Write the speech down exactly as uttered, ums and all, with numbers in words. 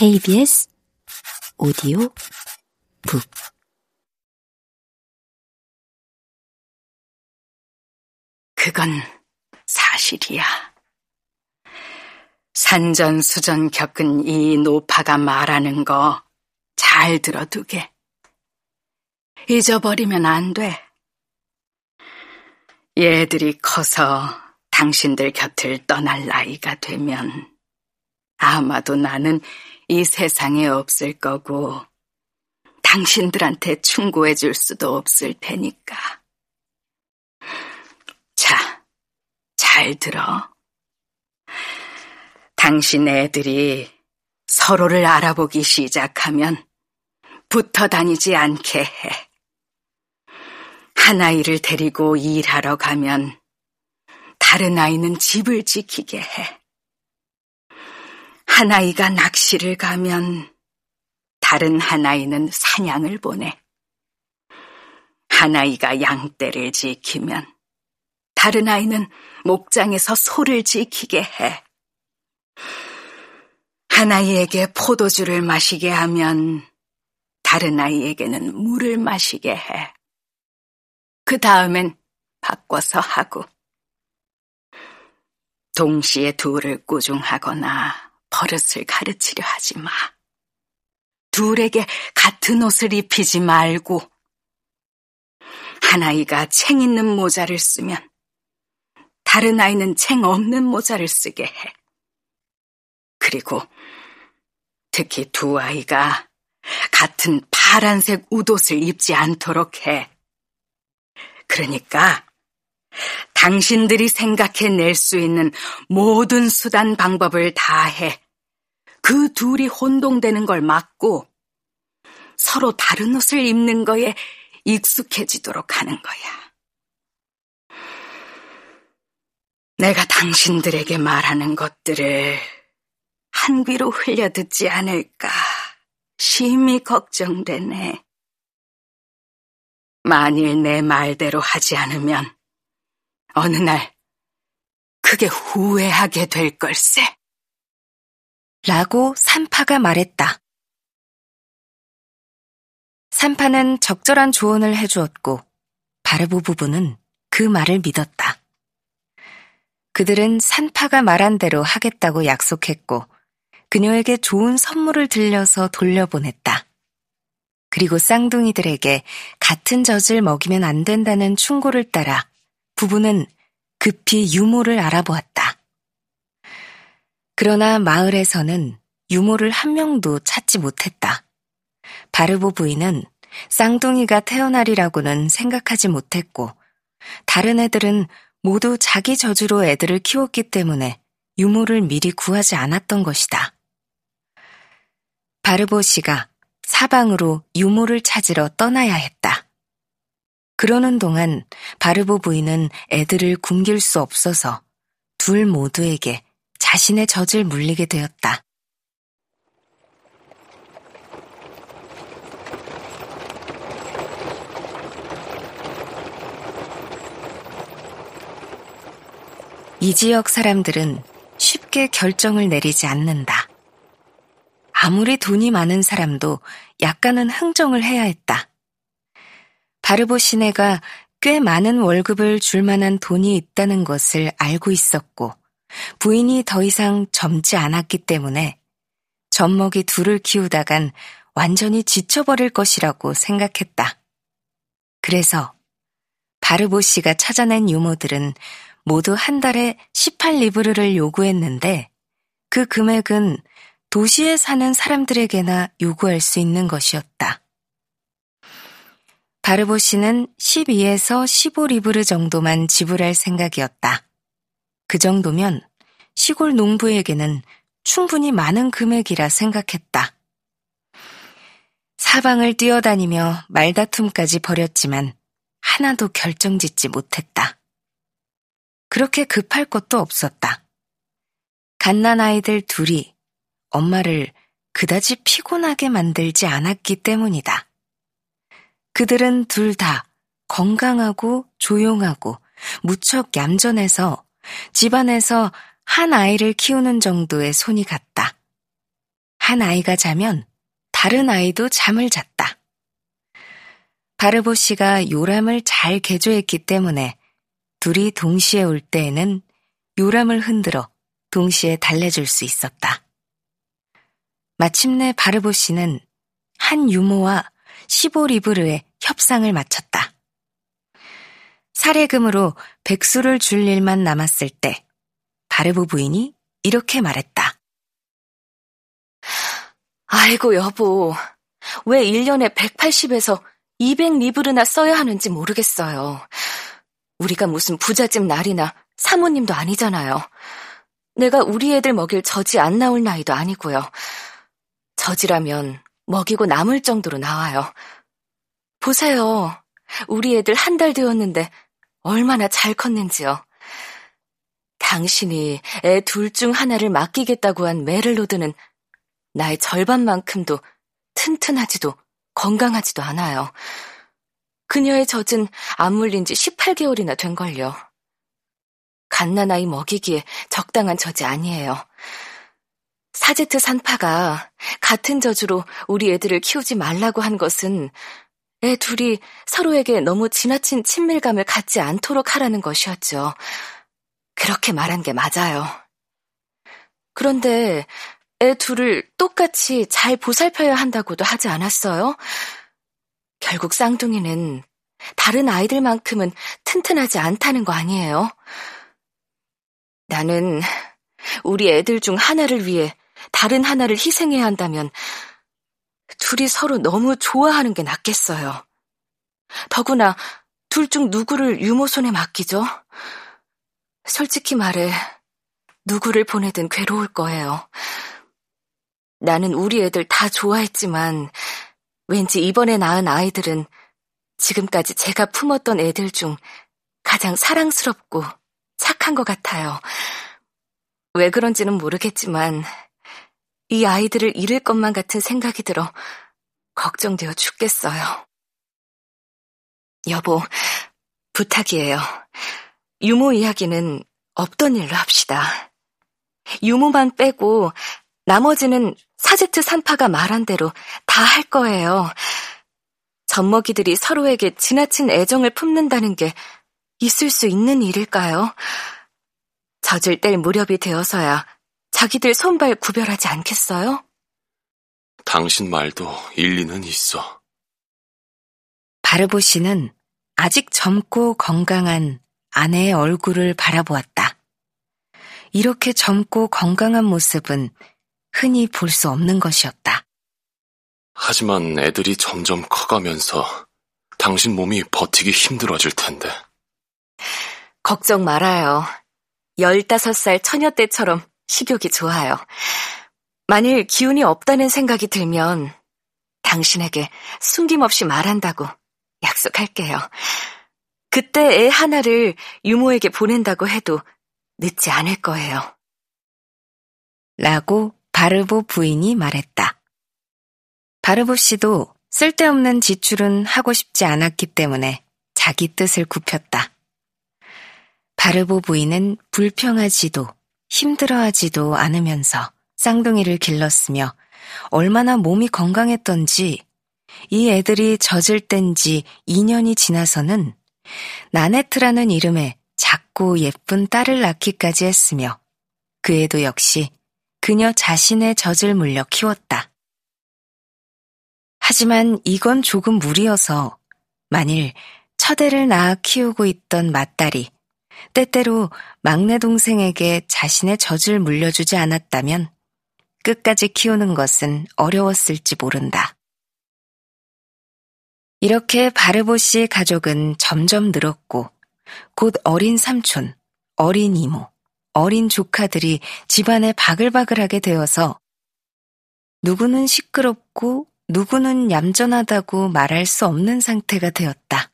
케이비에스 오디오북 그건 사실이야. 산전수전 겪은 이 노파가 말하는 거 잘 들어두게. 잊어버리면 안 돼. 얘들이 커서 당신들 곁을 떠날 나이가 되면 아마도 나는 이 세상에 없을 거고 당신들한테 충고해 줄 수도 없을 테니까. 자, 잘 들어. 당신 애들이 서로를 알아보기 시작하면 붙어 다니지 않게 해. 한 아이를 데리고 일하러 가면 다른 아이는 집을 지키게 해. 한 아이가 낚시를 가면 다른 한 아이는 사냥을 보내. 한 아이가 양떼를 지키면 다른 아이는 목장에서 소를 지키게 해. 한 아이에게 포도주를 마시게 하면 다른 아이에게는 물을 마시게 해. 그 다음엔 바꿔서 하고. 동시에 둘을 꾸중하거나 버릇을 가르치려 하지 마. 둘에게 같은 옷을 입히지 말고. 한 아이가 챙 있는 모자를 쓰면 다른 아이는 챙 없는 모자를 쓰게 해. 그리고 특히 두 아이가 같은 파란색 웃옷을 입지 않도록 해. 그러니까 당신들이 생각해낼 수 있는 모든 수단 방법을 다해. 그 둘이 혼동되는 걸 막고 서로 다른 옷을 입는 거에 익숙해지도록 하는 거야. 내가 당신들에게 말하는 것들을 한 귀로 흘려듣지 않을까 심히 걱정되네. 만일 내 말대로 하지 않으면 어느 날 크게 후회하게 될 걸세. 라고 산파가 말했다. 산파는 적절한 조언을 해주었고 바르보 부부는 그 말을 믿었다. 그들은 산파가 말한 대로 하겠다고 약속했고 그녀에게 좋은 선물을 들려서 돌려보냈다. 그리고 쌍둥이들에게 같은 젖을 먹이면 안 된다는 충고를 따라 부부는 급히 유모를 알아보았다. 그러나 마을에서는 유모를 한 명도 찾지 못했다. 바르보 부인은 쌍둥이가 태어나리라고는 생각하지 못했고 다른 애들은 모두 자기 젖으로 애들을 키웠기 때문에 유모를 미리 구하지 않았던 것이다. 바르보 씨가 사방으로 유모를 찾으러 떠나야 했다. 그러는 동안 바르보 부인은 애들을 굶길 수 없어서 둘 모두에게 자신의 젖을 물리게 되었다. 이 지역 사람들은 쉽게 결정을 내리지 않는다. 아무리 돈이 많은 사람도 약간은 흥정을 해야 했다. 바르보 시내가 꽤 많은 월급을 줄 만한 돈이 있다는 것을 알고 있었고 부인이 더 이상 젊지 않았기 때문에 젖먹이 둘을 키우다간 완전히 지쳐버릴 것이라고 생각했다. 그래서 바르보 씨가 찾아낸 유모들은 모두 한 달에 십팔 리브르를 요구했는데 그 금액은 도시에 사는 사람들에게나 요구할 수 있는 것이었다. 바르보 씨는 십이에서 십오 리브르 정도만 지불할 생각이었다. 그 정도면 시골 농부에게는 충분히 많은 금액이라 생각했다. 사방을 뛰어다니며 말다툼까지 벌였지만 하나도 결정짓지 못했다. 그렇게 급할 것도 없었다. 갓난 아이들 둘이 엄마를 그다지 피곤하게 만들지 않았기 때문이다. 그들은 둘 다 건강하고 조용하고 무척 얌전해서 집안에서 한 아이를 키우는 정도의 손이 갔다. 한 아이가 자면 다른 아이도 잠을 잤다. 바르보 씨가 요람을 잘 개조했기 때문에 둘이 동시에 올 때에는 요람을 흔들어 동시에 달래줄 수 있었다. 마침내 바르보 씨는 한 유모와 십오 리브르의 협상을 마쳤다. 사례금으로 백수를 줄 일만 남았을 때 바르보 부인이 이렇게 말했다. 아이고 여보, 왜 일 년에 백팔십에서 이백 리브르나 써야 하는지 모르겠어요. 우리가 무슨 부잣집 날이나 사모님도 아니잖아요. 내가 우리 애들 먹일 젖이 안 나올 나이도 아니고요. 젖이라면 먹이고 남을 정도로 나와요. 보세요. 우리 애들 한 달 되었는데 얼마나 잘 컸는지요. 당신이 애 둘 중 하나를 맡기겠다고 한 메를로드는 나의 절반만큼도 튼튼하지도 건강하지도 않아요. 그녀의 젖은 안 물린 지 십팔 개월이나 된걸요. 갓난아이 먹이기에 적당한 젖이 아니에요. 사제트 산파가 같은 젖으로 우리 애들을 키우지 말라고 한 것은 애 둘이 서로에게 너무 지나친 친밀감을 갖지 않도록 하라는 것이었죠. 그렇게 말한 게 맞아요. 그런데 애 둘을 똑같이 잘 보살펴야 한다고도 하지 않았어요? 결국 쌍둥이는 다른 아이들만큼은 튼튼하지 않다는 거 아니에요? 나는 우리 애들 중 하나를 위해 다른 하나를 희생해야 한다면 둘이 서로 너무 좋아하는 게 낫겠어요. 더구나 둘 중 누구를 유모 손에 맡기죠? 솔직히 말해 누구를 보내든 괴로울 거예요. 나는 우리 애들 다 좋아했지만 왠지 이번에 낳은 아이들은 지금까지 제가 품었던 애들 중 가장 사랑스럽고 착한 것 같아요. 왜 그런지는 모르겠지만 이 아이들을 잃을 것만 같은 생각이 들어 걱정되어 죽겠어요. 여보, 부탁이에요. 유모 이야기는 없던 일로 합시다. 유모만 빼고 나머지는 사제트 산파가 말한 대로 다 할 거예요. 젖먹이들이 서로에게 지나친 애정을 품는다는 게 있을 수 있는 일일까요? 젖을 뗄 무렵이 되어서야 자기들 손발 구별하지 않겠어요? 당신 말도 일리는 있어. 바르보 씨는 아직 젊고 건강한 아내의 얼굴을 바라보았다. 이렇게 젊고 건강한 모습은 흔히 볼 수 없는 것이었다. 하지만 애들이 점점 커가면서 당신 몸이 버티기 힘들어질 텐데. 걱정 말아요. 열다섯 살 처녀 때처럼 식욕이 좋아요. 만일 기운이 없다는 생각이 들면 당신에게 숨김없이 말한다고 약속할게요. 그때 애 하나를 유모에게 보낸다고 해도 늦지 않을 거예요. 라고 바르보 부인이 말했다. 바르보 씨도 쓸데없는 지출은 하고 싶지 않았기 때문에 자기 뜻을 굽혔다. 바르보 부인은 불평하지도 힘들어하지도 않으면서 쌍둥이를 길렀으며 얼마나 몸이 건강했던지 이 애들이 젖을 뗀 지 이 년이 지나서는 나네트라는 이름의 작고 예쁜 딸을 낳기까지 했으며 그 애도 역시 그녀 자신의 젖을 물려 키웠다. 하지만 이건 조금 무리여서 만일 첫애를 낳아 키우고 있던 맏딸이 때때로 막내 동생에게 자신의 젖을 물려주지 않았다면 끝까지 키우는 것은 어려웠을지 모른다. 이렇게 바르보 씨의 가족은 점점 늘었고 곧 어린 삼촌, 어린 이모, 어린 조카들이 집안에 바글바글하게 되어서 누구는 시끄럽고 누구는 얌전하다고 말할 수 없는 상태가 되었다.